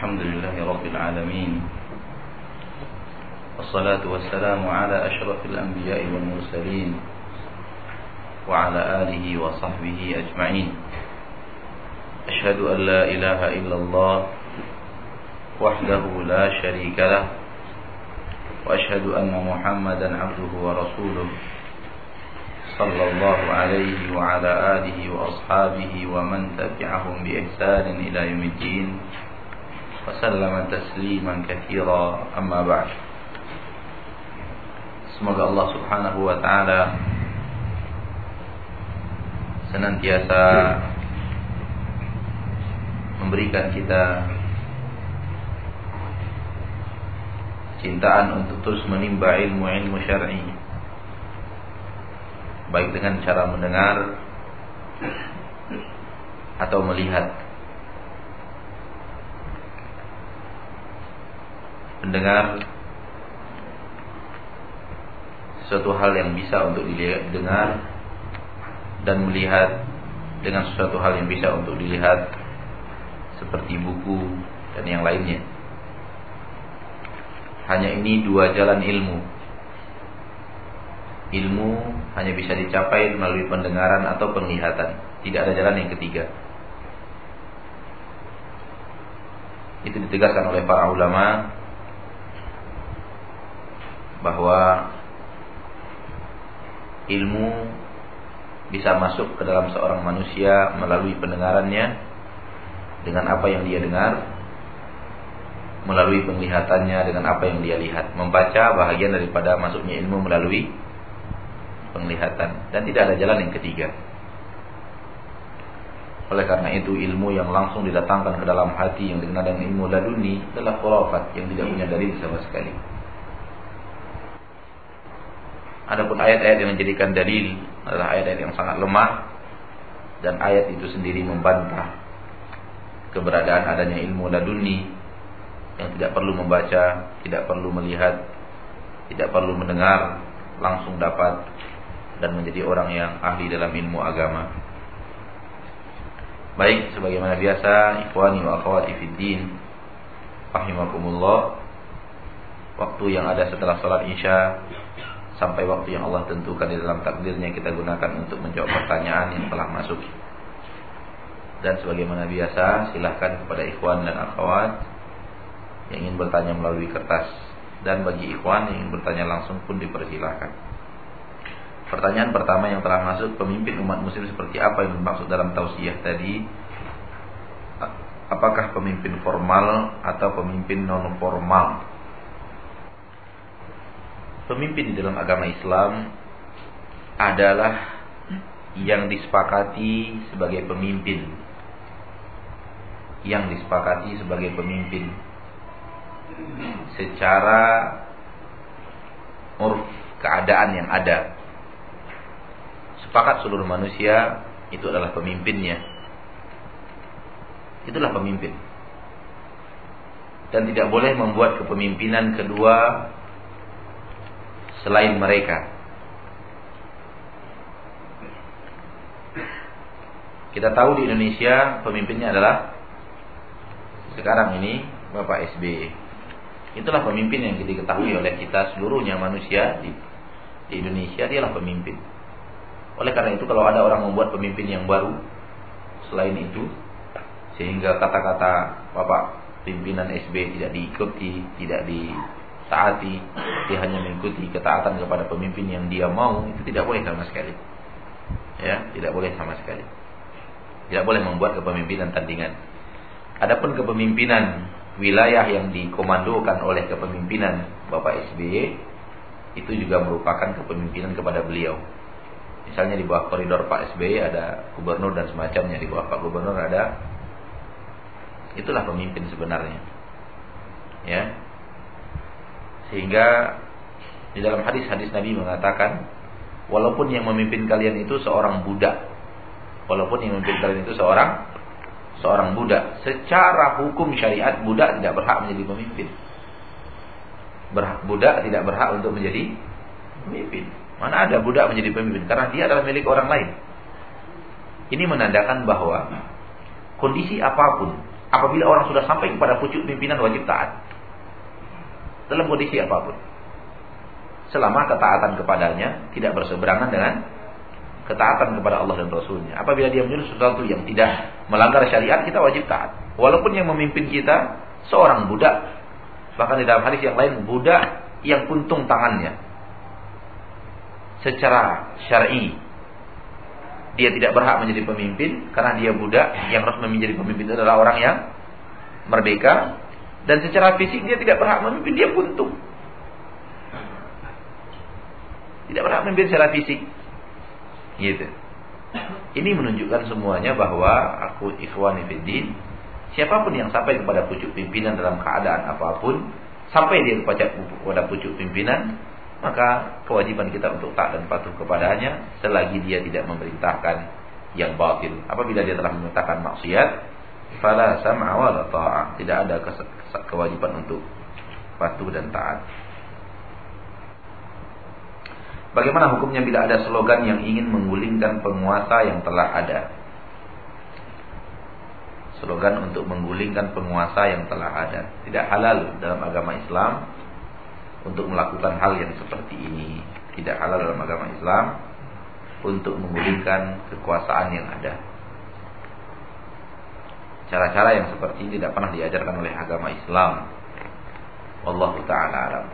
الحمد لله رب العالمين والصلاة والسلام على أشرف الأنبياء والمرسلين وعلى آله وصحبه أجمعين أشهد أن لا إله إلا الله وحده لا شريك له وأشهد أن محمدا عبده ورسوله صلى الله عليه وعلى آله وأصحابه ومن تبعهم بإحسان إلى يوم الدين وسلم تسليما كثيرا أما بعد. Semoga Allah subhanahu wa ta'ala senantiasa memberikan kita cintaan untuk terus menimba ilmu syar'i, baik dengan cara mendengar atau melihat. Mendengar sesuatu hal yang bisa untuk didengar, dan melihat dengan sesuatu hal yang bisa untuk dilihat, seperti buku dan yang lainnya. Hanya ini dua jalan ilmu. Ilmu hanya bisa dicapai melalui pendengaran atau penglihatan. Tidak ada jalan yang ketiga. Itu ditegaskan oleh para ulama bahwa ilmu bisa masuk ke dalam seorang manusia melalui pendengarannya, dengan apa yang dia dengar, melalui penglihatannya, dengan apa yang dia lihat. Membaca bahagian daripada masuknya ilmu melalui penglihatan, dan tidak ada jalan yang ketiga. Oleh karena itu, ilmu yang langsung didatangkan ke dalam hati yang dikenal dengan ilmu laduni adalah khurafat yang tidak punya dalil sama sekali. Adapun ayat-ayat yang menjadikan dalil adalah ayat-ayat yang sangat lemah, dan ayat itu sendiri membantah keberadaan adanya ilmu laduni yang tidak perlu membaca, tidak perlu melihat, tidak perlu mendengar, langsung dapat dan menjadi orang yang ahli dalam ilmu agama. Baik, sebagaimana biasa, ikhwani wa akhwati fid din, rahimakumullah. Waktu yang ada setelah salat Isya sampai waktu yang Allah tentukan di dalam takdirnya kita gunakan untuk menjawab pertanyaan yang telah masuk. Dan sebagaimana biasa, silahkan kepada ikhwan dan akhwat yang ingin bertanya melalui kertas, dan bagi ikhwan yang ingin bertanya langsung pun dipersilakan. Pertanyaan pertama yang telah masuk, pemimpin umat muslim seperti apa yang dimaksud dalam tausiah tadi? Apakah pemimpin formal atau pemimpin non formal? Pemimpin di dalam agama Islam adalah yang disepakati sebagai pemimpin. Yang disepakati sebagai pemimpin secara urf, keadaan yang ada, sepakat seluruh manusia itu adalah pemimpinnya. Itulah pemimpin. Dan tidak boleh membuat kepemimpinan kedua selain mereka. Kita tahu di Indonesia pemimpinnya adalah sekarang ini Bapak SBY. Itulah pemimpin yang diketahui oleh kita seluruhnya, manusia di Indonesia dialah pemimpin. Oleh karena itu, kalau ada orang membuat pemimpin yang baru selain itu, sehingga kata-kata Bapak pimpinan SBY tidak diikuti, tidak ditaati, dia hanya mengikuti ketaatan kepada pemimpin yang dia mau, itu tidak boleh sama sekali. Ya, tidak boleh sama sekali. Tidak boleh membuat kepemimpinan tandingan. Adapun kepemimpinan wilayah yang dikomandokan oleh kepemimpinan Bapak SBY itu juga merupakan kepemimpinan kepada beliau. Misalnya di bawah koridor Pak SBY ada gubernur dan semacamnya, di bawah Pak Gubernur ada. Itulah pemimpin sebenarnya. Ya. Sehingga di dalam hadis-hadis Nabi mengatakan, walaupun yang memimpin kalian itu seorang budak, walaupun yang memimpin kalian itu seorang budak, secara hukum syariat budak tidak berhak menjadi pemimpin. Budak tidak berhak untuk menjadi pemimpin. Mana ada budak menjadi pemimpin? Karena dia adalah milik orang lain. Ini menandakan bahwa kondisi apapun apabila orang sudah sampai kepada pucuk pimpinan wajib taat dalam kondisi apapun, selama ketaatan kepadanya tidak berseberangan dengan ketaatan kepada Allah dan Rasulnya. Apabila dia menyuruh sesuatu yang tidak melanggar syariat, kita wajib taat. Walaupun yang memimpin kita seorang budak. Bahkan di dalam hadis yang lain, budak yang kuntung tangannya. Secara syar'i, dia tidak berhak menjadi pemimpin, karena dia budak. Yang harus menjadi pemimpin adalah orang yang merdeka. Dan secara fisik dia tidak berhak memimpin, dia kuntung. Tidak berhak memimpin secara fisik. Gitu. Ini menunjukkan semuanya bahwa aku ikhwani fiddin, siapapun yang sampai kepada pucuk pimpinan dalam keadaan apapun, sampai dia kepada pucuk pimpinan, maka kewajiban kita untuk taat dan patuh kepadanya selagi dia tidak memerintahkan yang batil. Apabila dia telah memerintahkan maksiat, fala sam'a wa la ta'ah, tidak ada kewajiban untuk patuh dan taat. Bagaimana hukumnya bila ada slogan yang ingin menggulingkan penguasa yang telah ada? Slogan untuk menggulingkan penguasa yang telah ada. Tidak halal dalam agama Islam untuk melakukan hal yang seperti ini. Tidak halal dalam agama Islam untuk menggulingkan kekuasaan yang ada. Cara-cara yang seperti ini tidak pernah diajarkan oleh agama Islam. Wallahu ta'ala alam.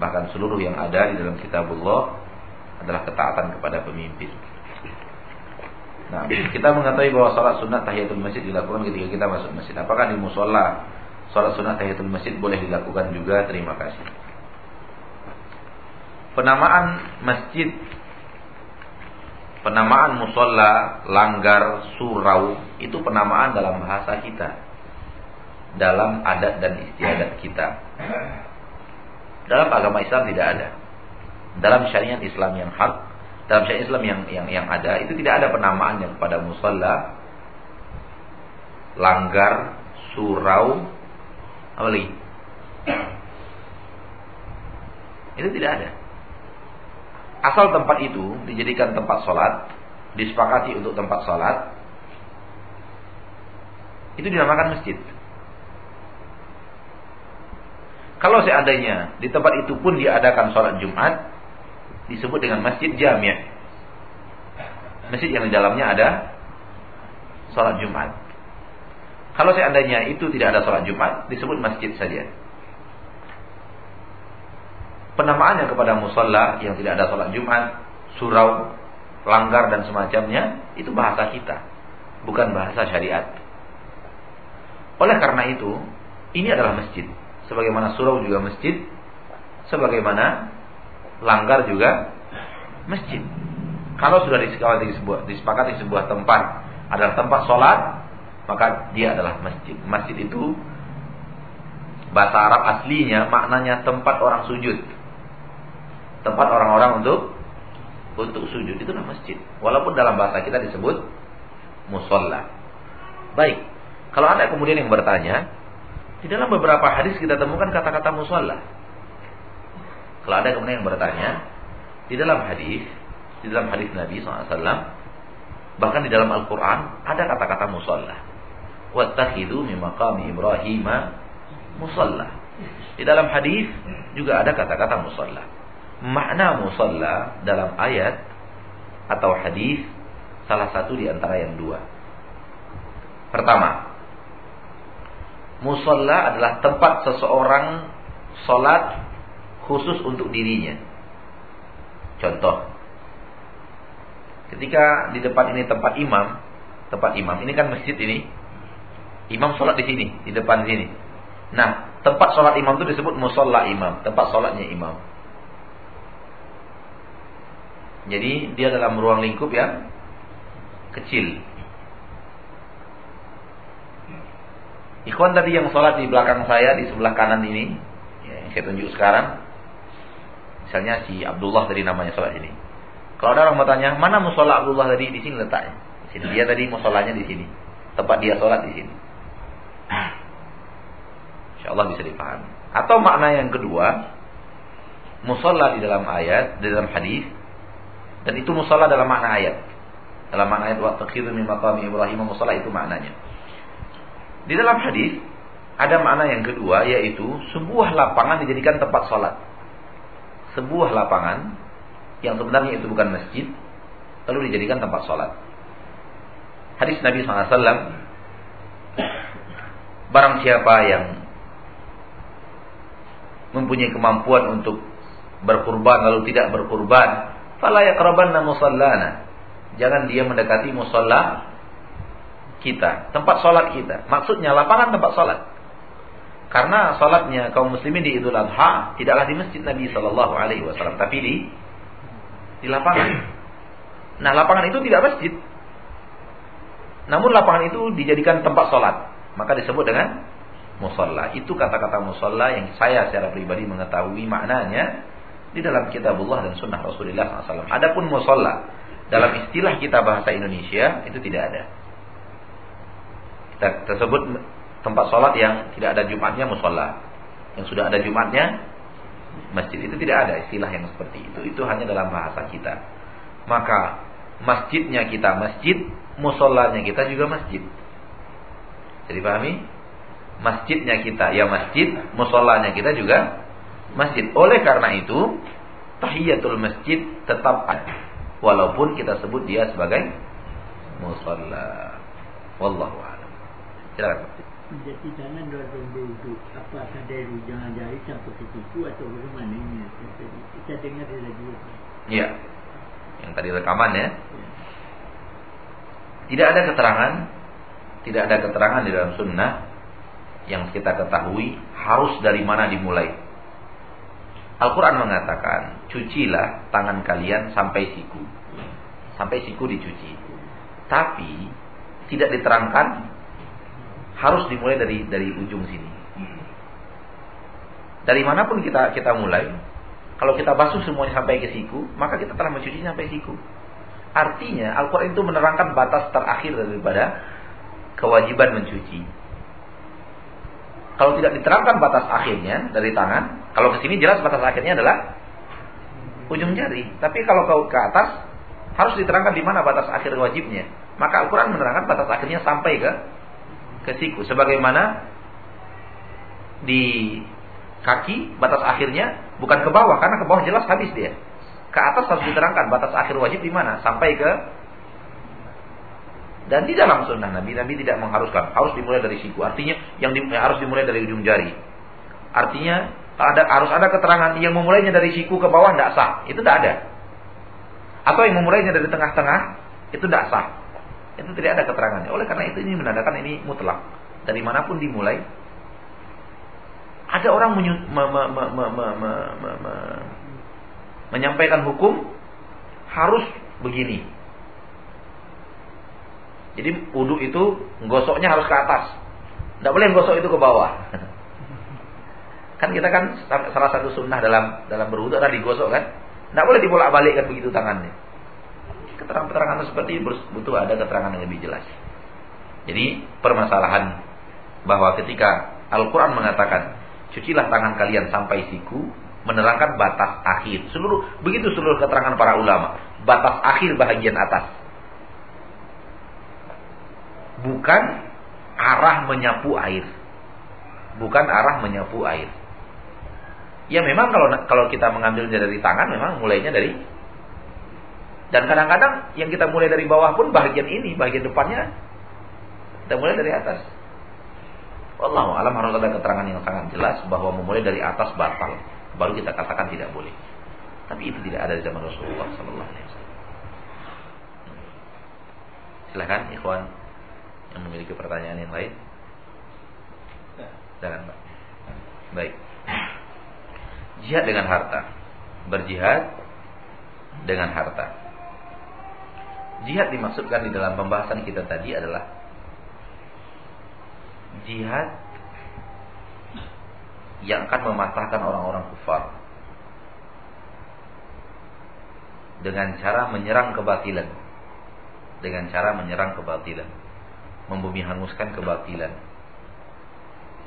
Bahkan seluruh yang ada di dalam kitabullah adalah ketaatan kepada pemimpin. Nah, kita mengetahui bahwa sholat sunat tahiyatul masjid dilakukan ketika kita masuk masjid. Apakah di musola sholat sunat tahiyatul masjid boleh dilakukan juga? Terima kasih. Penamaan masjid, penamaan musola, langgar, surau, itu penamaan dalam bahasa kita, dalam adat dan istiadat kita. Dalam agama Islam tidak ada. Dalam syariat Islam yang hak, dalam syariat Islam yang ada, itu tidak ada penamaan yang kepada musalla, langgar, surau, apa lagi? Itu tidak ada. Asal tempat itu dijadikan tempat sholat, disepakati untuk tempat sholat, itu dinamakan masjid. Kalau seandainya di tempat itu pun diadakan sholat Jumat, disebut dengan masjid jami'. Masjid yang di dalamnya ada sholat Jumat. Kalau seandainya itu tidak ada sholat Jumat, disebut masjid saja. Penamaannya kepada musalla yang tidak ada sholat Jumat, surau, langgar dan semacamnya, itu bahasa kita, bukan bahasa syariat. Oleh karena itu, ini adalah masjid. Sebagaimana surau juga masjid, sebagaimana langgar juga masjid. Kalau sudah disepakati sebuah tempat adalah tempat sholat, maka dia adalah masjid. Masjid itu bahasa Arab aslinya maknanya tempat orang sujud, tempat orang-orang untuk sujud, itu adalah masjid. Walaupun dalam bahasa kita disebut musolla. Baik, kalau ada kemudian yang bertanya, di dalam beberapa hadis kita temukan kata-kata musalla. Kalau ada kemudian yang bertanya, di dalam hadis Nabi SAW, bahkan di dalam Al-Quran ada kata-kata musalla. Wattakhidhu min maqami Ibrahima musalla. Di dalam hadis juga ada kata-kata musalla. Makna musalla dalam ayat atau hadis salah satu di antara yang dua. Pertama, musolla adalah tempat seseorang sholat khusus untuk dirinya. Contoh, ketika di depan ini tempat imam ini kan masjid ini, imam sholat di sini, di depan sini. Nah, tempat sholat imam itu disebut musolla imam, tempat sholatnya imam. Jadi dia dalam ruang lingkup yang kecil. Ikhwan tadi yang sholat di belakang saya, di sebelah kanan ini, yang saya tunjuk sekarang, misalnya si Abdullah tadi namanya sholat ini. Kalau ada orang bertanya, mana musola Abdullah tadi? Di sini letaknya. Di sini. Dia tadi musolanya di sini, tempat dia sholat di sini. InsyaAllah bisa dipahami. Atau makna yang kedua, musola di dalam ayat, di dalam hadis, dan itu musola dalam makna ayat. Dalam makna ayat, wa takhidhu min maqami Ibrahim, musola itu maknanya. Di dalam hadis ada makna yang kedua, yaitu sebuah lapangan dijadikan tempat sholat. Sebuah lapangan yang sebenarnya itu bukan masjid, lalu dijadikan tempat sholat. Hadis Nabi SAW, barang siapa yang mempunyai kemampuan untuk berkurban lalu tidak berkurban, fala yaqrabanna musallana, jangan dia mendekati musalla kita, tempat sholat kita. Maksudnya lapangan tempat sholat. Karena sholatnya kaum muslimin di Idul Adha tidaklah di masjid Nabi SAW, tapi di lapangan. Nah, lapangan itu tidak masjid, namun lapangan itu dijadikan tempat sholat, maka disebut dengan musalla. Itu kata-kata musalla yang saya secara pribadi mengetahui maknanya di dalam kitabullah dan sunnah Rasulullah SAW. Adapun musalla dalam istilah kita bahasa Indonesia itu tidak ada. Kita sebut tempat sholat yang tidak ada Jumatnya musalla, yang sudah ada Jumatnya masjid. Itu tidak ada istilah yang seperti itu. Itu hanya dalam bahasa kita. Maka masjidnya kita masjid, musholanya kita juga masjid. Jadi pahami? Masjidnya kita ya masjid, musholanya kita juga masjid. Oleh karena itu, tahiyatul masjid tetap ada, walaupun kita sebut dia sebagai mushola. Wallahu a'lam. Silakan. Jadi tanah dua duduk, apakah dari jangan jari sampai situ atau bagaimana ini? Kita dengar lagi. Iya. Yang tadi rekamannya, tidak ada keterangan di dalam sunnah yang kita ketahui harus dari mana dimulai. Al-Quran mengatakan, cucilah tangan kalian sampai siku dicuci. Tapi tidak diterangkan harus dimulai dari ujung sini. Dari manapun kita mulai. Kalau kita basuh semuanya sampai ke siku, maka kita telah mencuci sampai siku. Artinya Al-Quran itu menerangkan batas terakhir daripada kewajiban mencuci. Kalau tidak diterangkan batas akhirnya dari tangan, kalau kesini jelas batas akhirnya adalah ujung jari. Tapi kalau kau ke atas, harus diterangkan di mana batas akhir wajibnya. Maka Al-Quran menerangkan batas akhirnya sampai ke siku. Sebagaimana di kaki, batas akhirnya bukan ke bawah, karena ke bawah jelas habis dia. Ke atas harus diterangkan batas akhir wajib di mana, sampai ke. Dan di dalam sunnah Nabi tidak mengharuskan harus dimulai dari siku. Artinya harus dimulai dari ujung jari. Artinya harus ada keterangan yang memulainya dari siku ke bawah tidak sah, itu tidak ada. Atau yang memulainya dari tengah-tengah itu tidak sah, itu tidak ada keterangannya. Oleh karena itu ini menandakan ini mutlak, dari manapun dimulai. Ada orang menyampaikan hukum harus begini. Jadi wudu itu gosoknya harus ke atas, tidak boleh gosok itu ke bawah. Kan kita kan salah satu sunnah dalam berwudu adalah digosok kan, tidak boleh dibolak-balikkan begitu tangannya. Keterangan-keterangan seperti itu butuh ada keterangan yang lebih jelas. Jadi permasalahan bahwa ketika Al-Quran mengatakan cucilah tangan kalian sampai siku, menerangkan batas akhir. Begitu seluruh keterangan para ulama, batas akhir bahagian atas. Bukan arah menyapu air. Ya memang kalau kita mengambilnya dari tangan, memang mulainya dari. Dan kadang-kadang yang kita mulai dari bawah pun bahagian ini, bahagian depannya kita mulai dari atas. Wallahu a'lam, harus ada keterangan yang sangat jelas bahwa memulai dari atas batal, baru kita katakan tidak boleh. Tapi itu tidak ada di zaman Rasulullah sallallahu alaihi wasallam. Silakan ikhwan yang memiliki pertanyaan yang lain. Silakan, Pak. Baik. Jihad dengan harta. Berjihad dengan harta. Jihad dimaksudkan di dalam pembahasan kita tadi adalah jihad yang akan mematahkan orang-orang kufar dengan cara menyerang kebatilan, membumi hanguskan kebatilan.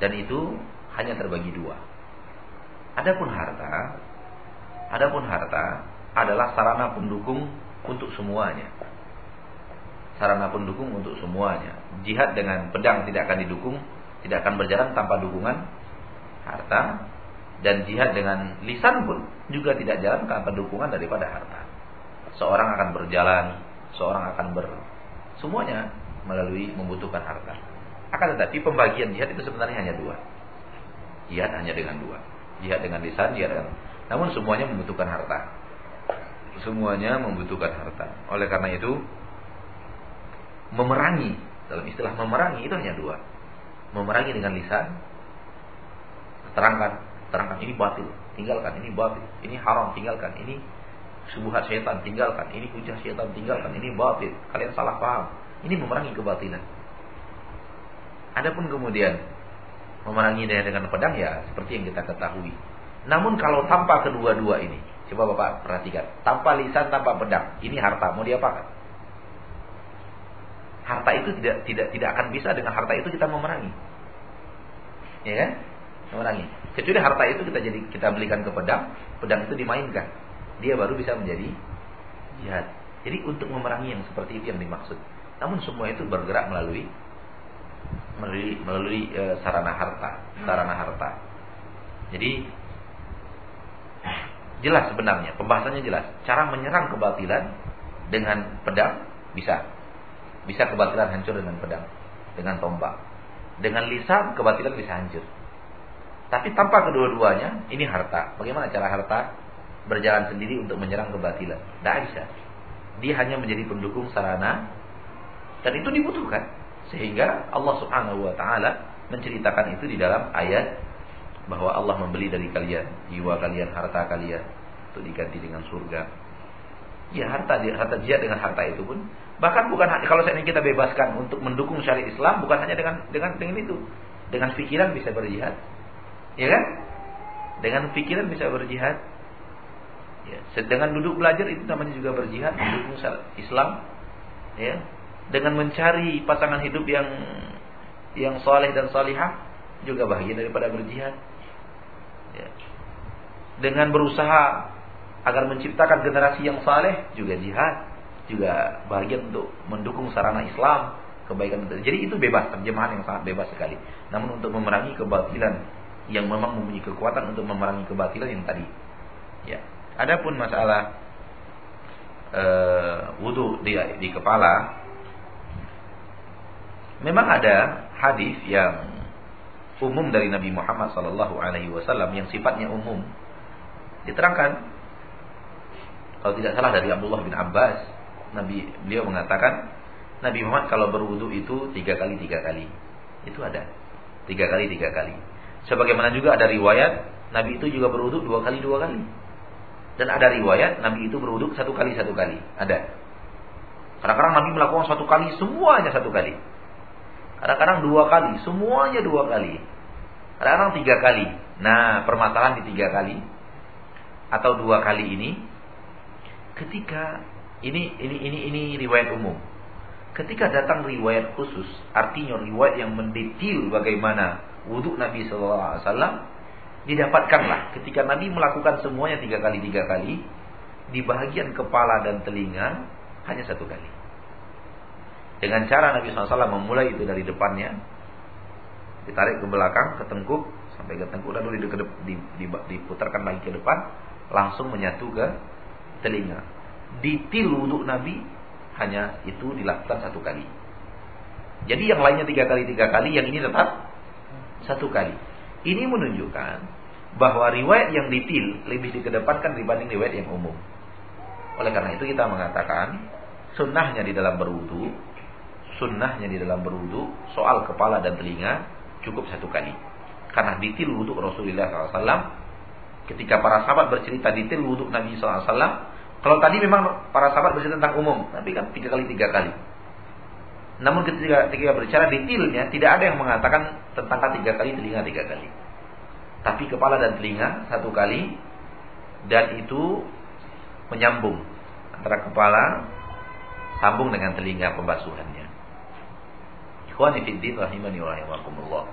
Dan itu hanya terbagi dua. Adapun harta adalah sarana pendukung untuk semuanya. sarana pendukung untuk semuanya. Jihad dengan pedang tidak akan didukung, tidak akan berjalan tanpa dukungan harta, dan jihad dengan lisan pun juga tidak jalan tanpa dukungan daripada harta. Seorang akan berjalan, seorang akan semuanya melalui membutuhkan harta. Akan tetapi pembagian jihad itu sebenarnya hanya dua. Jihad hanya dengan dua. Jihad dengan lisan, jihad dengan... Namun semuanya membutuhkan harta. Semuanya membutuhkan harta. Oleh karena itu, memerangi, dalam istilah memerangi itu hanya dua. Memerangi dengan lisan, terangkan ini batil, tinggalkan, ini batil, ini haram, tinggalkan, ini syubhat syaitan, tinggalkan, ini hujah syaitan, tinggalkan, ini batil, kalian salah paham. Ini memerangi kebatilan. Adapun kemudian memerangi dengan pedang, ya seperti yang kita ketahui. Namun kalau tanpa kedua-dua ini, coba Bapak perhatikan, tanpa lisan, tanpa pedang, ini harta mau diapakan? Harta itu tidak akan bisa dengan harta itu kita memerangi. Ya kan? Memerangi. Kecuali harta itu kita belikan ke pedang itu dimainkan, dia baru bisa menjadi jihad. Jadi untuk memerangi yang seperti itu yang dimaksud. Namun semua itu bergerak melalui sarana harta. Jadi jelas sebenarnya, pembahasannya jelas. Cara menyerang kebatilan dengan pedang bisa kebatilan hancur dengan pedang, dengan tombak. Dengan lisan kebatilan bisa hancur. Tapi tanpa kedua-duanya, ini harta. Bagaimana cara harta berjalan sendiri untuk menyerang kebatilan? Tidak bisa. Dia hanya menjadi pendukung sarana, dan itu dibutuhkan. Sehingga Allah Subhanahu wa ta'ala menceritakan itu di dalam ayat, bahwa Allah membeli dari kalian jiwa kalian, harta kalian, untuk diganti dengan surga. Ya, harta jihad dengan harta itu pun, bahkan bukan, kalau seandainya kita bebaskan untuk mendukung syariat Islam, bukan hanya dengan itu. Dengan pikiran bisa berjihad. Ya kan? Dengan pikiran bisa berjihad. Ya, dengan duduk belajar itu namanya juga berjihad mendukung Islam. Ya. Dengan mencari pasangan hidup yang saleh dan salihah juga bahagian daripada berjihad. Ya. Dengan berusaha agar menciptakan generasi yang saleh juga jihad, juga bahagian untuk mendukung sarana Islam, kebaikan. Jadi itu bebas, terjemahan yang sangat bebas sekali. Namun untuk memerangi kebatilan yang memang mempunyai kekuatan untuk memerangi kebatilan yang tadi. Ya. Adapun masalah wudu di kepala, memang ada hadis yang umum dari Nabi Muhammad SAW yang sifatnya umum. Diterangkan, kalau tidak salah dari Abdullah bin Abbas, beliau mengatakan Nabi Muhammad kalau berwudu itu 3 kali 3 kali. Itu ada 3 kali 3 kali. Sebagaimana juga ada riwayat Nabi itu juga berwudu 2 kali 2 kali. Dan ada riwayat Nabi itu berwudu 1 kali 1 kali. Ada. Kadang-kadang Nabi melakukan 1 kali semuanya 1 kali. Kadang-kadang 2 kali semuanya 2 kali. Kadang-kadang 3 kali. Nah, permasalahan di 3 kali atau 2 kali ini, ketika ini riwayat umum. Ketika datang riwayat khusus, artinya riwayat yang mendetail bagaimana wudu Nabi SAW, didapatkanlah ketika Nabi melakukan semuanya 3 kali 3 kali, di bagian kepala dan telinga hanya 1 kali. Dengan cara Nabi SAW memulai itu dari depannya, ditarik ke belakang, ke tengkuk, sampai ke tengkuk, lalu diputarkan lagi ke depan, langsung menyatu ke telinga. Detail wudu Nabi hanya itu dilakukan 1 kali. Jadi yang lainnya 3 kali 3 kali, yang ini tetap 1 kali. Ini menunjukkan bahwa riwayat yang detail lebih dikedepankan dibanding riwayat yang umum. Oleh karena itu kita mengatakan sunnahnya di dalam berwudu soal kepala dan telinga cukup 1 kali. Karena detail wudu Rasulullah SAW, ketika para sahabat bercerita detail wudu Nabi SAW. Kalau tadi memang para sahabat bercerita tentang umum, tapi kan 3 kali 3 kali. Namun ketika berbicara detailnya, tidak ada yang mengatakan tentang 3 kali, telinga 3 kali. Tapi kepala dan telinga 1 kali. Dan itu menyambung antara kepala, sambung dengan telinga pembasuhannya. Ikhwani fiddin rahimani wa rahimakumullah.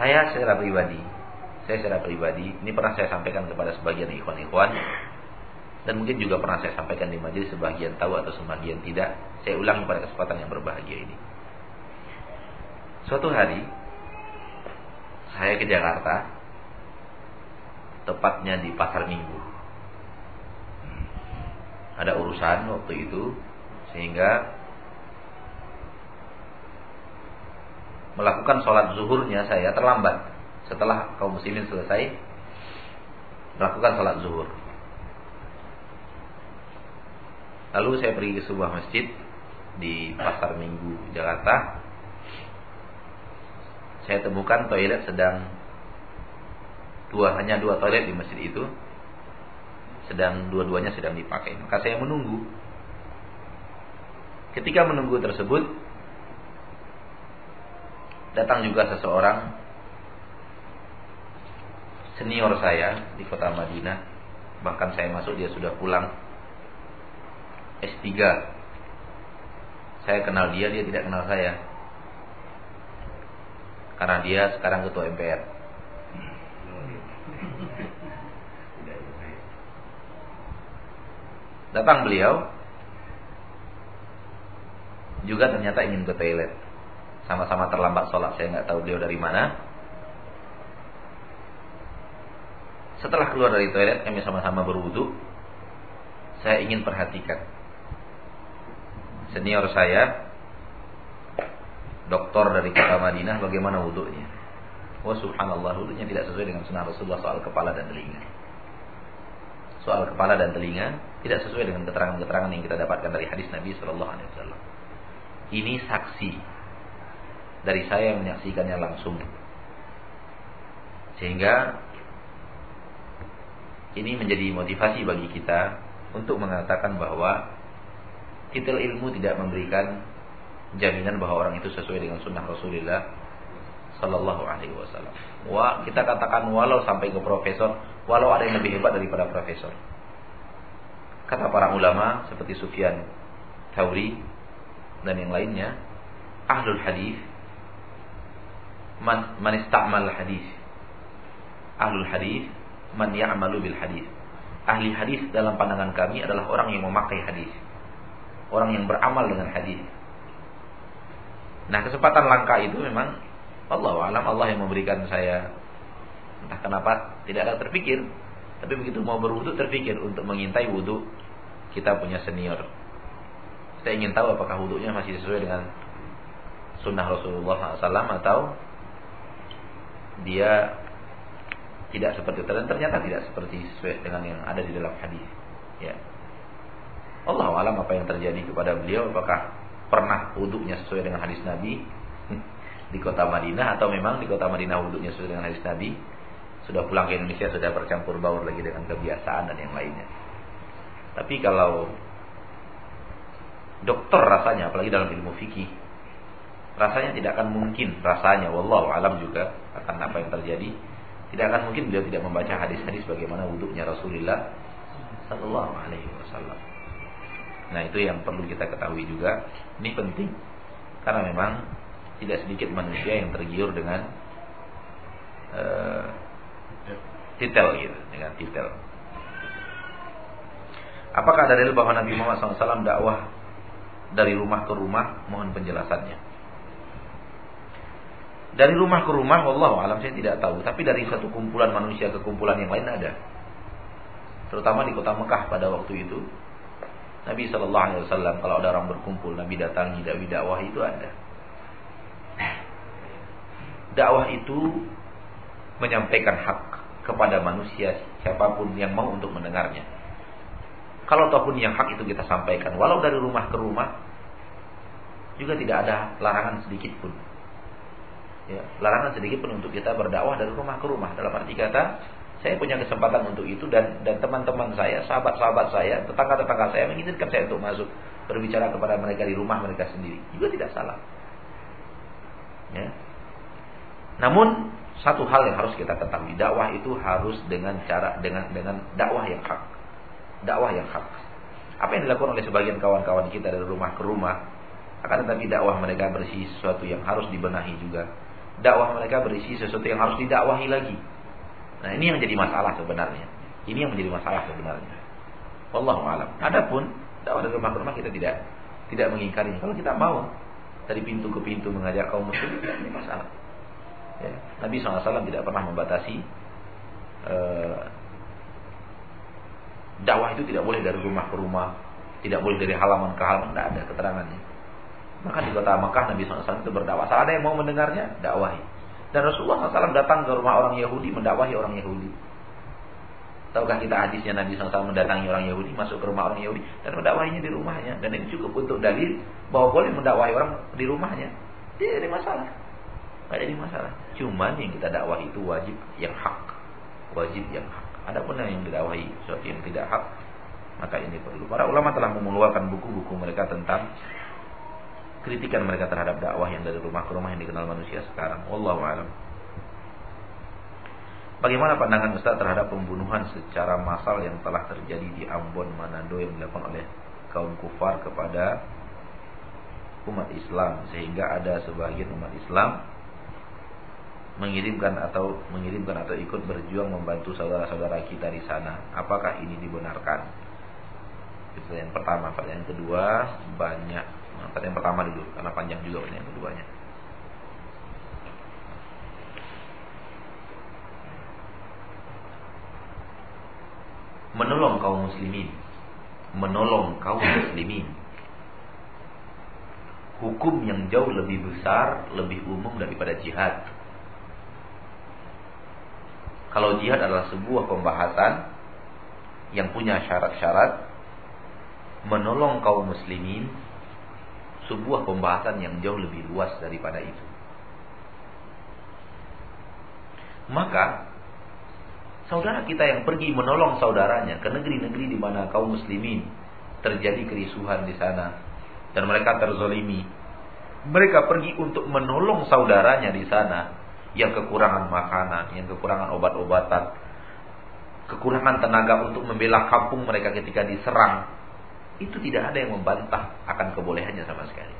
Saya secara pribadi, ini pernah saya sampaikan kepada sebagian ikhwan-ikhwan, Dan mungkin juga pernah saya sampaikan di majelis, sebagian tahu atau sebagian tidak. Saya ulang pada kesempatan yang berbahagia ini. Suatu hari saya ke Jakarta, tepatnya di Pasar Minggu. Ada urusan waktu itu, sehingga melakukan sholat zuhurnya saya terlambat. Setelah kaum muslimin selesai melakukan sholat zuhur, lalu saya pergi ke sebuah masjid di Pasar Minggu Jakarta. Saya temukan toilet sedang hanya dua toilet di masjid itu, dua-duanya sedang dipakai. Maka saya menunggu. Ketika menunggu tersebut, datang juga seseorang senior saya di kota Madinah. Bahkan saya masuk, dia sudah pulang S3. Saya kenal dia, dia tidak kenal saya. Karena dia sekarang ketua MPR. Datang beliau juga ternyata ingin ke toilet. Sama-sama terlambat sholat, saya nggak tahu beliau dari mana. Setelah keluar dari toilet, kami sama-sama berwudu. Saya ingin perhatikan. Senior saya, doktor dari kota Madinah, bagaimana wudunya. Wah, subhanallah, wudunya tidak sesuai dengan sunnah Rasulullah soal kepala dan telinga. Soal kepala dan telinga tidak sesuai dengan keterangan-keterangan yang kita dapatkan dari hadis Nabi SAW. Ini saksi dari saya yang menyaksikannya langsung. Sehingga ini menjadi motivasi bagi kita untuk mengatakan bahwa kitil ilmu tidak memberikan jaminan bahwa orang itu sesuai dengan sunnah Rasulullah Sallallahu Alaihi Wasallam. Wah, kita katakan walau sampai ke profesor, walau ada yang lebih hebat daripada profesor. Kata para ulama seperti Sufyan Tsauri dan yang lainnya, ahlul hadis man ista'mal hadis. Ahlul hadis man ya'malu bil hadis. Ahli hadis dalam pandangan kami adalah orang yang memakai hadis, orang yang beramal dengan hadis. Nah, kesempatan langka itu memang wallahualam Allah yang memberikan saya. Entah kenapa tidak ada terpikir, tapi begitu mau berwudu terpikir untuk mengintai wudu kita punya senior. Saya ingin tahu apakah wudunya masih sesuai dengan sunnah Rasulullah SAW atau dia tidak seperti itu. Dan ternyata tidak seperti sesuai dengan yang ada di dalam hadis. Ya, wallahualam apa yang terjadi kepada beliau, apakah pernah wuduknya sesuai dengan hadis Nabi di kota Madinah, atau memang di kota Madinah wuduknya sesuai dengan hadis Nabi, sudah pulang ke Indonesia sudah bercampur baur lagi dengan kebiasaan dan yang lainnya. Tapi kalau dokter rasanya, apalagi dalam ilmu fikih, rasanya tidak akan mungkin, rasanya wallahu alam juga akan apa yang terjadi, tidak akan mungkin beliau tidak membaca hadis-hadis bagaimana wuduknya Rasulullah Sallallahu Alaihi Wasallam. Nah, itu yang perlu kita ketahui juga. Ini penting, karena memang tidak sedikit manusia yang tergiur dengan titel gitu, dengan titel. Apakah ada dalil bahwa Nabi Muhammad SAW dakwah dari rumah ke rumah? Mohon penjelasannya. Dari rumah ke rumah, wallahu alam saya tidak tahu. Tapi dari satu kumpulan manusia ke kumpulan yang lain ada. Terutama di kota Mekah pada waktu itu, Nabi SAW kalau ada orang berkumpul, Nabi datangi, dakwah itu ada. Dakwah itu menyampaikan hak kepada manusia siapapun yang mau untuk mendengarnya. Kalau ataupun yang hak itu kita sampaikan, walau dari rumah ke rumah, juga tidak ada larangan sedikit pun. Ya, larangan sedikit pun untuk kita berdakwah dari rumah ke rumah. Dalam arti kata, saya punya kesempatan untuk itu, dan teman-teman saya, sahabat-sahabat saya, tetangga-tetangga saya mengizinkan saya untuk masuk berbicara kepada mereka di rumah mereka sendiri, juga tidak salah. Ya. Namun satu hal yang harus kita ketahui, dakwah itu harus dengan cara dengan dakwah yang hak. Dakwah yang hak. Apa yang dilakukan oleh sebagian kawan-kawan kita dari rumah ke rumah, akan tetapi dakwah mereka berisi sesuatu yang harus dibenahi juga. Dakwah mereka berisi sesuatu yang harus didakwahi lagi. Nah, ini yang menjadi masalah sebenarnya. Wallahu a'lam. Adapun dakwah dari rumah ke rumah kita tidak mengingkarinya. Kalau kita mau dari pintu ke pintu mengajak kaum muslim, ini masalah. Ya. Nabi SAW tidak pernah membatasi dakwah itu tidak boleh dari rumah ke rumah, tidak boleh dari halaman ke halaman, tidak ada keterangannya. Maka di kota Mekah Nabi SAW itu berdakwah. Ada yang mau mendengarnya, dakwahi. Dan Rasulullah SAW datang ke rumah orang Yahudi, mendakwahi orang Yahudi. Tahukah kita hadisnya Nabi SAW mendatangi orang Yahudi, masuk ke rumah orang Yahudi dan mendakwahinya di rumahnya. Dan ini cukup untuk dalil bahwa boleh mendakwahi orang di rumahnya. Tidak ada masalah. Tidak ada masalah. Cuman yang kita dakwahi itu wajib yang hak. Wajib yang hak. Adapun yang didakwahi sesuatu yang tidak hak, maka ini perlu. Para ulama telah mengeluarkan buku-buku mereka tentang kritikan mereka terhadap dakwah yang dari rumah ke rumah yang dikenal manusia sekarang. Wallahu a'lam. Bagaimana pandangan Ustaz terhadap pembunuhan secara massal yang telah terjadi di Ambon, Manado yang dilakukan oleh kaum kufar kepada umat Islam, sehingga ada sebagian umat Islam mengirimkan atau ikut berjuang membantu saudara-saudara kita di sana. Apakah ini dibenarkan? Pertanyaan pertama. Pertanyaan kedua banyak. Nah, pertanyaan pertama dulu karena panjang juga pertanyaan keduanya. Menolong kaum muslimin hukum yang jauh lebih besar, lebih umum daripada jihad. Kalau jihad adalah sebuah pembahasan yang punya syarat-syarat, menolong kaum muslimin sebuah pembahasan yang jauh lebih luas daripada itu. Maka saudara kita yang pergi menolong saudaranya ke negeri-negeri di mana kaum muslimin terjadi kerisuhan di sana dan mereka terzolimi. Mereka pergi untuk menolong saudaranya di sana yang kekurangan makanan, yang kekurangan obat-obatan, kekurangan tenaga untuk membela kampung mereka ketika diserang. Itu tidak ada yang membantah akan kebolehannya sama sekali.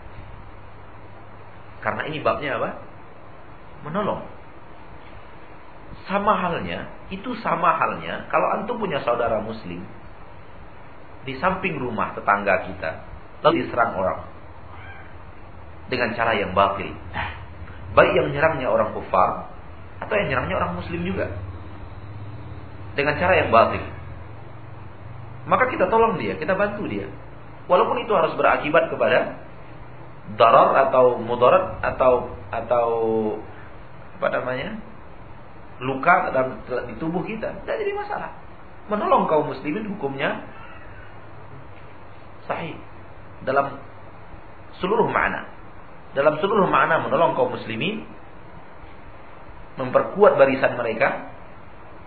Karena ini babnya apa? Menolong. Sama halnya kalau antum punya saudara muslim di samping rumah tetangga kita lalu diserang orang dengan cara yang batil, baik yang nyerangnya orang kufar atau yang nyerangnya orang muslim juga dengan cara yang batil, maka kita tolong dia, kita bantu dia, walaupun itu harus berakibat kepada darar atau mudarat atau apa namanya, luka dalam di tubuh kita. Tidak jadi masalah. Menolong kaum muslimin hukumnya sahih dalam seluruh makna. Dalam seluruh makna menolong kaum muslimin, memperkuat barisan mereka,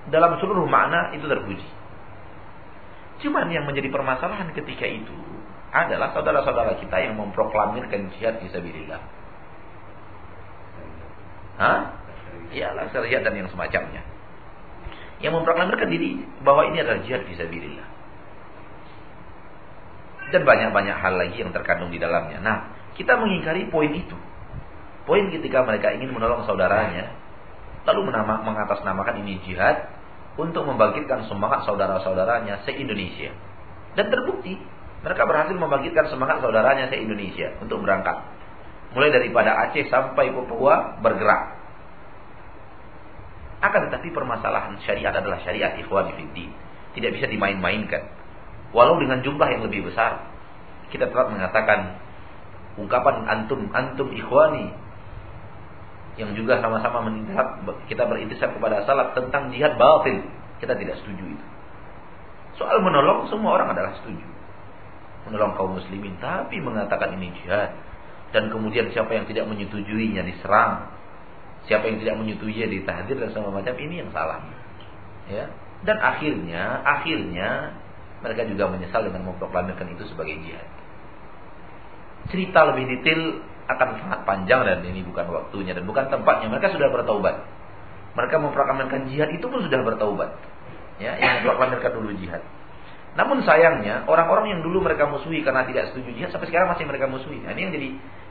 dalam seluruh makna itu terpuji. Cuman yang menjadi permasalahan ketika itu adalah saudara-saudara kita yang memproklamirkan jihad fisabilillah. Hah? Ialah syariat dan yang semacamnya, yang memproklamirkan diri bahwa ini adalah jihad fisabilillah, dan banyak-banyak hal lagi yang terkandung di dalamnya. Nah, kita mengingkari poin itu. Poin ketika mereka ingin menolong saudaranya lalu mengatasnamakan ini jihad untuk membangkitkan semangat saudara-saudaranya se-Indonesia. Dan terbukti mereka berhasil membangkitkan semangat saudaranya se-Indonesia untuk berangkat, mulai daripada Aceh sampai Papua bergerak. Akan tetapi permasalahan syariat adalah syariat, ikhwan fillah. Tidak bisa dimain-mainkan. Walau dengan jumlah yang lebih besar, kita tetap mengatakan ungkapan antum ikhwani yang juga sama-sama mengingat kita berintisab kepada salaf tentang jihad batil. Kita tidak setuju itu. Soal menolong semua orang adalah setuju. Menolong kaum muslimin, tapi mengatakan ini jihad dan kemudian siapa yang tidak menyetujuinya diserang. Siapa yang tidak menyetujui ditahdir dan segala macam, ini yang salah. Ya. Dan akhirnya mereka juga menyesal dengan memproklamirkan itu sebagai jihad. Cerita lebih detail akan sangat panjang dan ini bukan waktunya dan bukan tempatnya. Mereka sudah bertaubat. Mereka memproklamirkan jihad itu pun sudah bertaubat. Ya, yang memproklamirkan dulu jihad. Namun sayangnya orang-orang yang dulu mereka musuhi karena tidak setuju jihad sampai sekarang masih mereka musuhi. Nah, ini yang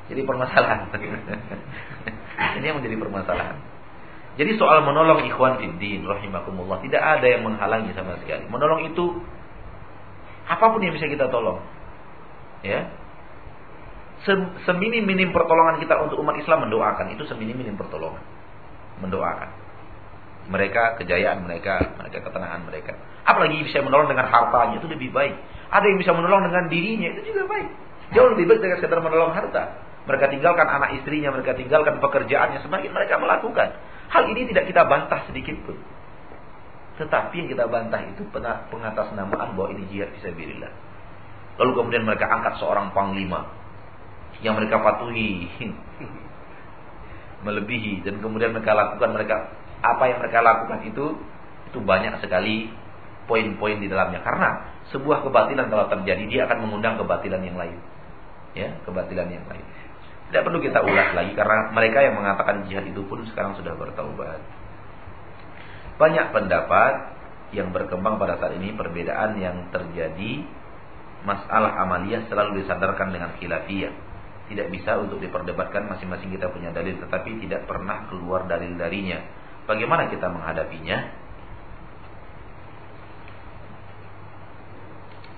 jadi permasalahan. Ini yang menjadi permasalahan. Jadi soal menolong, ikhwan fiddin rahimakumullah, tidak ada yang menghalangi sama sekali. Menolong itu apapun yang bisa kita tolong, ya. Seminim-minim pertolongan kita untuk umat Islam mendoakan, itu seminim-minim pertolongan, mendoakan mereka, kejayaan mereka, mereka ketenangan mereka. Apalagi bisa menolong dengan hartanya, itu lebih baik. Ada yang bisa menolong dengan dirinya, itu juga baik. Jauh lebih baik dari sekedar menolong harta. Mereka tinggalkan anak istrinya, mereka tinggalkan pekerjaannya, semakin mereka melakukan. Hal ini tidak kita bantah sedikit pun. Tetapi yang kita bantah itu pengatasnamaan bahwa ini jihad fisabilillah. Lalu kemudian mereka angkat seorang panglima yang mereka patuhi melebihi, dan kemudian mereka lakukan, mereka apa yang mereka lakukan itu banyak sekali poin-poin di dalamnya. Karena sebuah kebatilan kalau terjadi, dia akan mengundang kebatilan yang lain, ya, kebatilan yang lain. Tidak perlu kita ulas lagi karena mereka yang mengatakan jihad itu pun sekarang sudah bertaubat. Banyak pendapat yang berkembang pada saat ini. Perbedaan yang terjadi masalah amaliyah selalu disandarkan dengan khilafiyah. Tidak bisa untuk diperdebatkan, masing-masing kita punya dalil, tetapi tidak pernah keluar dalil darinya. Bagaimana kita menghadapinya?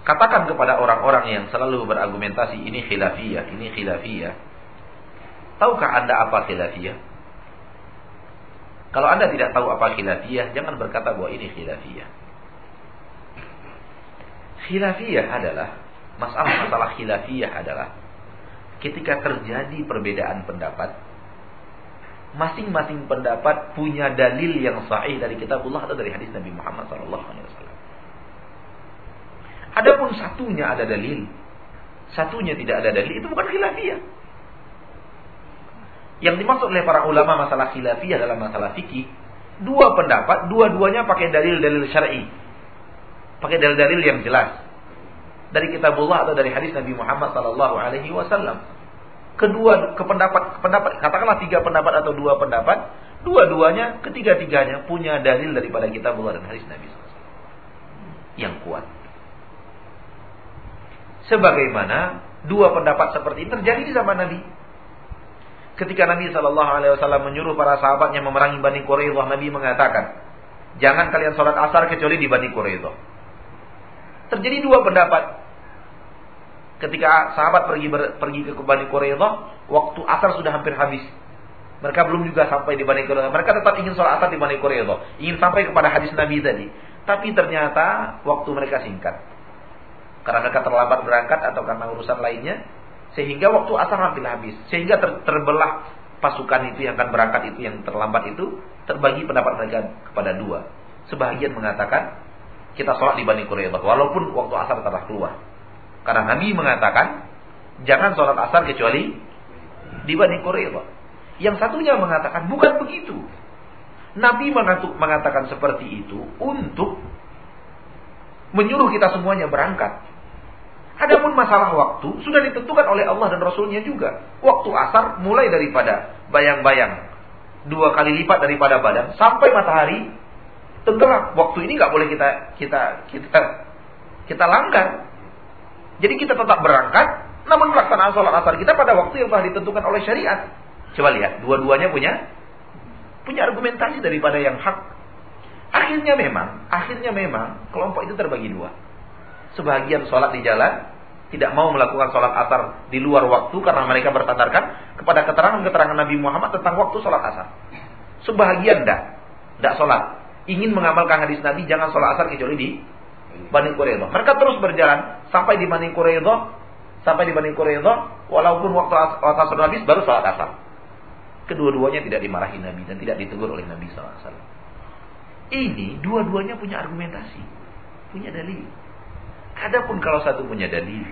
Katakan kepada orang-orang yang selalu berargumentasi ini khilafiyah, ini khilafiyah. Tahukah Anda apa khilafiyah? Kalau Anda tidak tahu apa khilafiyah, jangan berkata bahwa ini khilafiyah. Khilafiyah adalah, masalah-masalah khilafiyah adalah ketika terjadi perbedaan pendapat, masing-masing pendapat punya dalil yang sahih dari kitabullah atau dari hadis Nabi Muhammad SAW. Adapun satunya ada dalil, satunya tidak ada dalil, itu bukan khilafiyah. Yang dimaksud oleh para ulama masalah khilafiyah dalam masalah fikih, dua pendapat, dua-duanya pakai dalil-dalil syar'i, pakai dalil-dalil yang jelas dari kitabullah atau dari hadis Nabi Muhammad SAW. Kedua pendapat, katakanlah tiga pendapat atau dua pendapat, dua-duanya, ketiga-tiganya punya dalil daripada kitabullah dan hadis Nabi SAW yang kuat. Sebagaimana dua pendapat seperti ini terjadi di zaman Nabi. Ketika Nabi SAW menyuruh para sahabatnya memerangi Bani Quraidah, Nabi mengatakan, jangan kalian sholat asar kecuali di Bani Quraidah. Terjadi dua pendapat. Ketika sahabat pergi ke Bani Quraidah, waktu asar sudah hampir habis. Mereka belum juga sampai di Bani Quraidah. Mereka tetap ingin sholat asar di Bani Quraidah, ingin sampai kepada hadis Nabi tadi. Tapi ternyata waktu mereka singkat, karena mereka terlambat berangkat atau karena urusan lainnya, sehingga waktu asar hampir habis. Sehingga terbelah pasukan itu yang akan berangkat itu, yang terlambat itu, terbagi pendapat mereka kepada dua. Sebahagian mengatakan kita sholat di Bani Quraidah walaupun waktu asar telah keluar, karena Nabi mengatakan jangan sholat asar kecuali di Bani Quraidah. Yang satunya mengatakan bukan begitu, Nabi mengatakan seperti itu untuk menyuruh kita semuanya berangkat. Adapun masalah waktu sudah ditentukan oleh Allah dan Rasulnya juga. Waktu asar mulai daripada bayang-bayang, dua kali lipat daripada badan, sampai matahari tenggelam. Waktu ini nggak boleh kita langgar. Jadi kita tetap berangkat, namun pelaksanaan sholat asar kita pada waktu yang telah ditentukan oleh syariat. Coba lihat, dua-duanya punya argumentasi daripada yang hak. Akhirnya memang kelompok itu terbagi dua. Sebahagian sholat di jalan, tidak mau melakukan sholat asar di luar waktu karena mereka bersandarkan kepada keterangan-keterangan Nabi Muhammad tentang waktu sholat asar. Sebahagian tidak sholat, ingin mengamalkan hadis Nabi, jangan sholat asar kecuali di Bani Quraidah. Mereka terus berjalan sampai di Bani Quraidah, walaupun waktu asar sudah habis, baru sholat asar. Kedua-duanya tidak dimarahi Nabi dan tidak ditegur oleh Nabi SAW. Ini dua-duanya punya argumentasi, punya dalil. Adapun kalau satu punya dalil,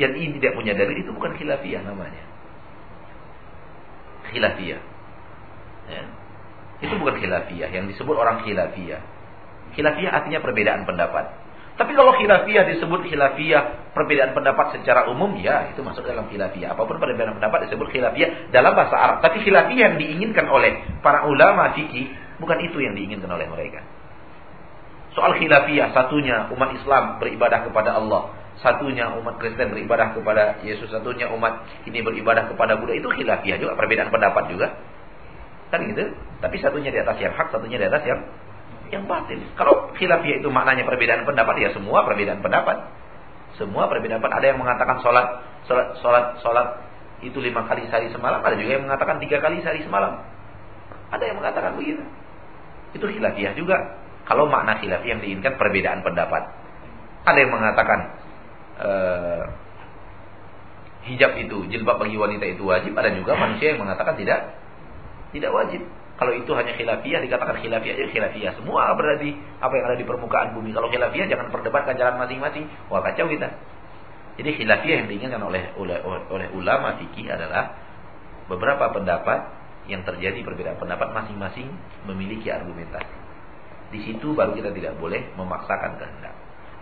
yang ini tidak punya dalil, itu bukan khilafiyah namanya. Khilafiyah, ya. Itu bukan khilafiyah. Yang disebut orang khilafiyah, khilafiyah artinya perbedaan pendapat. Tapi kalau khilafiyah disebut khilafiyah perbedaan pendapat secara umum, ya itu masuk dalam khilafiyah. Apapun perbedaan pendapat disebut khilafiyah dalam bahasa Arab. Tapi khilafiyah yang diinginkan oleh para ulama fikih bukan itu yang diinginkan oleh mereka. Soal khilafiyah, satunya umat Islam beribadah kepada Allah, satunya umat Kristen beribadah kepada Yesus, satunya umat ini beribadah kepada Buddha, itu khilafiyah juga, perbedaan pendapat juga. Kan gitu? Tapi satunya di atas yang hak, satunya di atas yang batil. Kalau khilafiyah itu maknanya perbedaan pendapat, ya semua perbedaan pendapat. Semua berbeda pendapat. Ada yang mengatakan sholat itu 5 kali sehari semalam. Ada juga yang mengatakan 3 kali sehari semalam. Ada yang mengatakan begitu. Itu khilafiyah juga. Kalau makna khilafiyah yang diinginkan perbedaan pendapat. Ada yang mengatakan hijab itu, jilbab bagi wanita itu wajib. Ada juga manusia yang mengatakan tidak wajib. Kalau itu hanya khilafiyah, dikatakan khilafiyah, ya khilafiyah. Semua berarti apa yang ada di permukaan bumi. Kalau khilafiyah, jangan perdebatkan jalan masing-masing. Wah, kacau kita. Jadi khilafiyah yang diinginkan oleh ulama fikih adalah beberapa pendapat yang terjadi perbedaan pendapat, masing-masing memiliki argumentasi. Di situ baru kita tidak boleh memaksakan kehendak.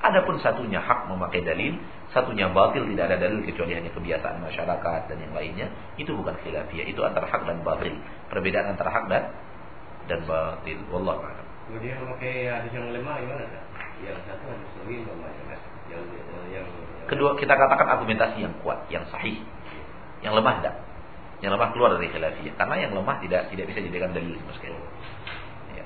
Adapun satunya hak memakai dalil, satunya batil tidak ada dalil kecuali hanya kebiasaan masyarakat dan yang lainnya, itu bukan khilafiyah, itu antara hak dan batil. Perbedaan antara hak dan batil. Wallahu a'lam. Kemudian memakai hadis yang lemah gimana? Yang satu hadis sahih yang kedua kita katakan argumentasi yang kuat, yang sahih. Yang lemah tidak. Yang lemah keluar dari khilafiyah karena yang lemah tidak bisa dijadikan dalil sama sekali. Ya.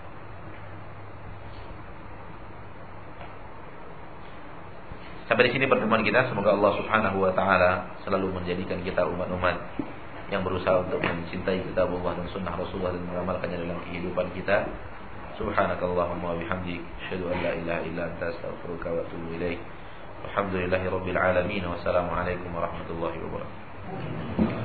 Sampai di sini pertemuan kita. Semoga Allah Subhanahu wa taala selalu menjadikan kita umat-umat yang berusaha untuk mencintai kitabullah dan sunnah Rasulullah dan mengamalkannya dalam kehidupan kita. Subhanakallahumma wa bihamdik, asyhadu an la ilaha illa anta, astaghfiruka wa atubu ilaik. Alhamdulillahirabbil alamin. Wassalamualaikum warahmatullahi wabarakatuh.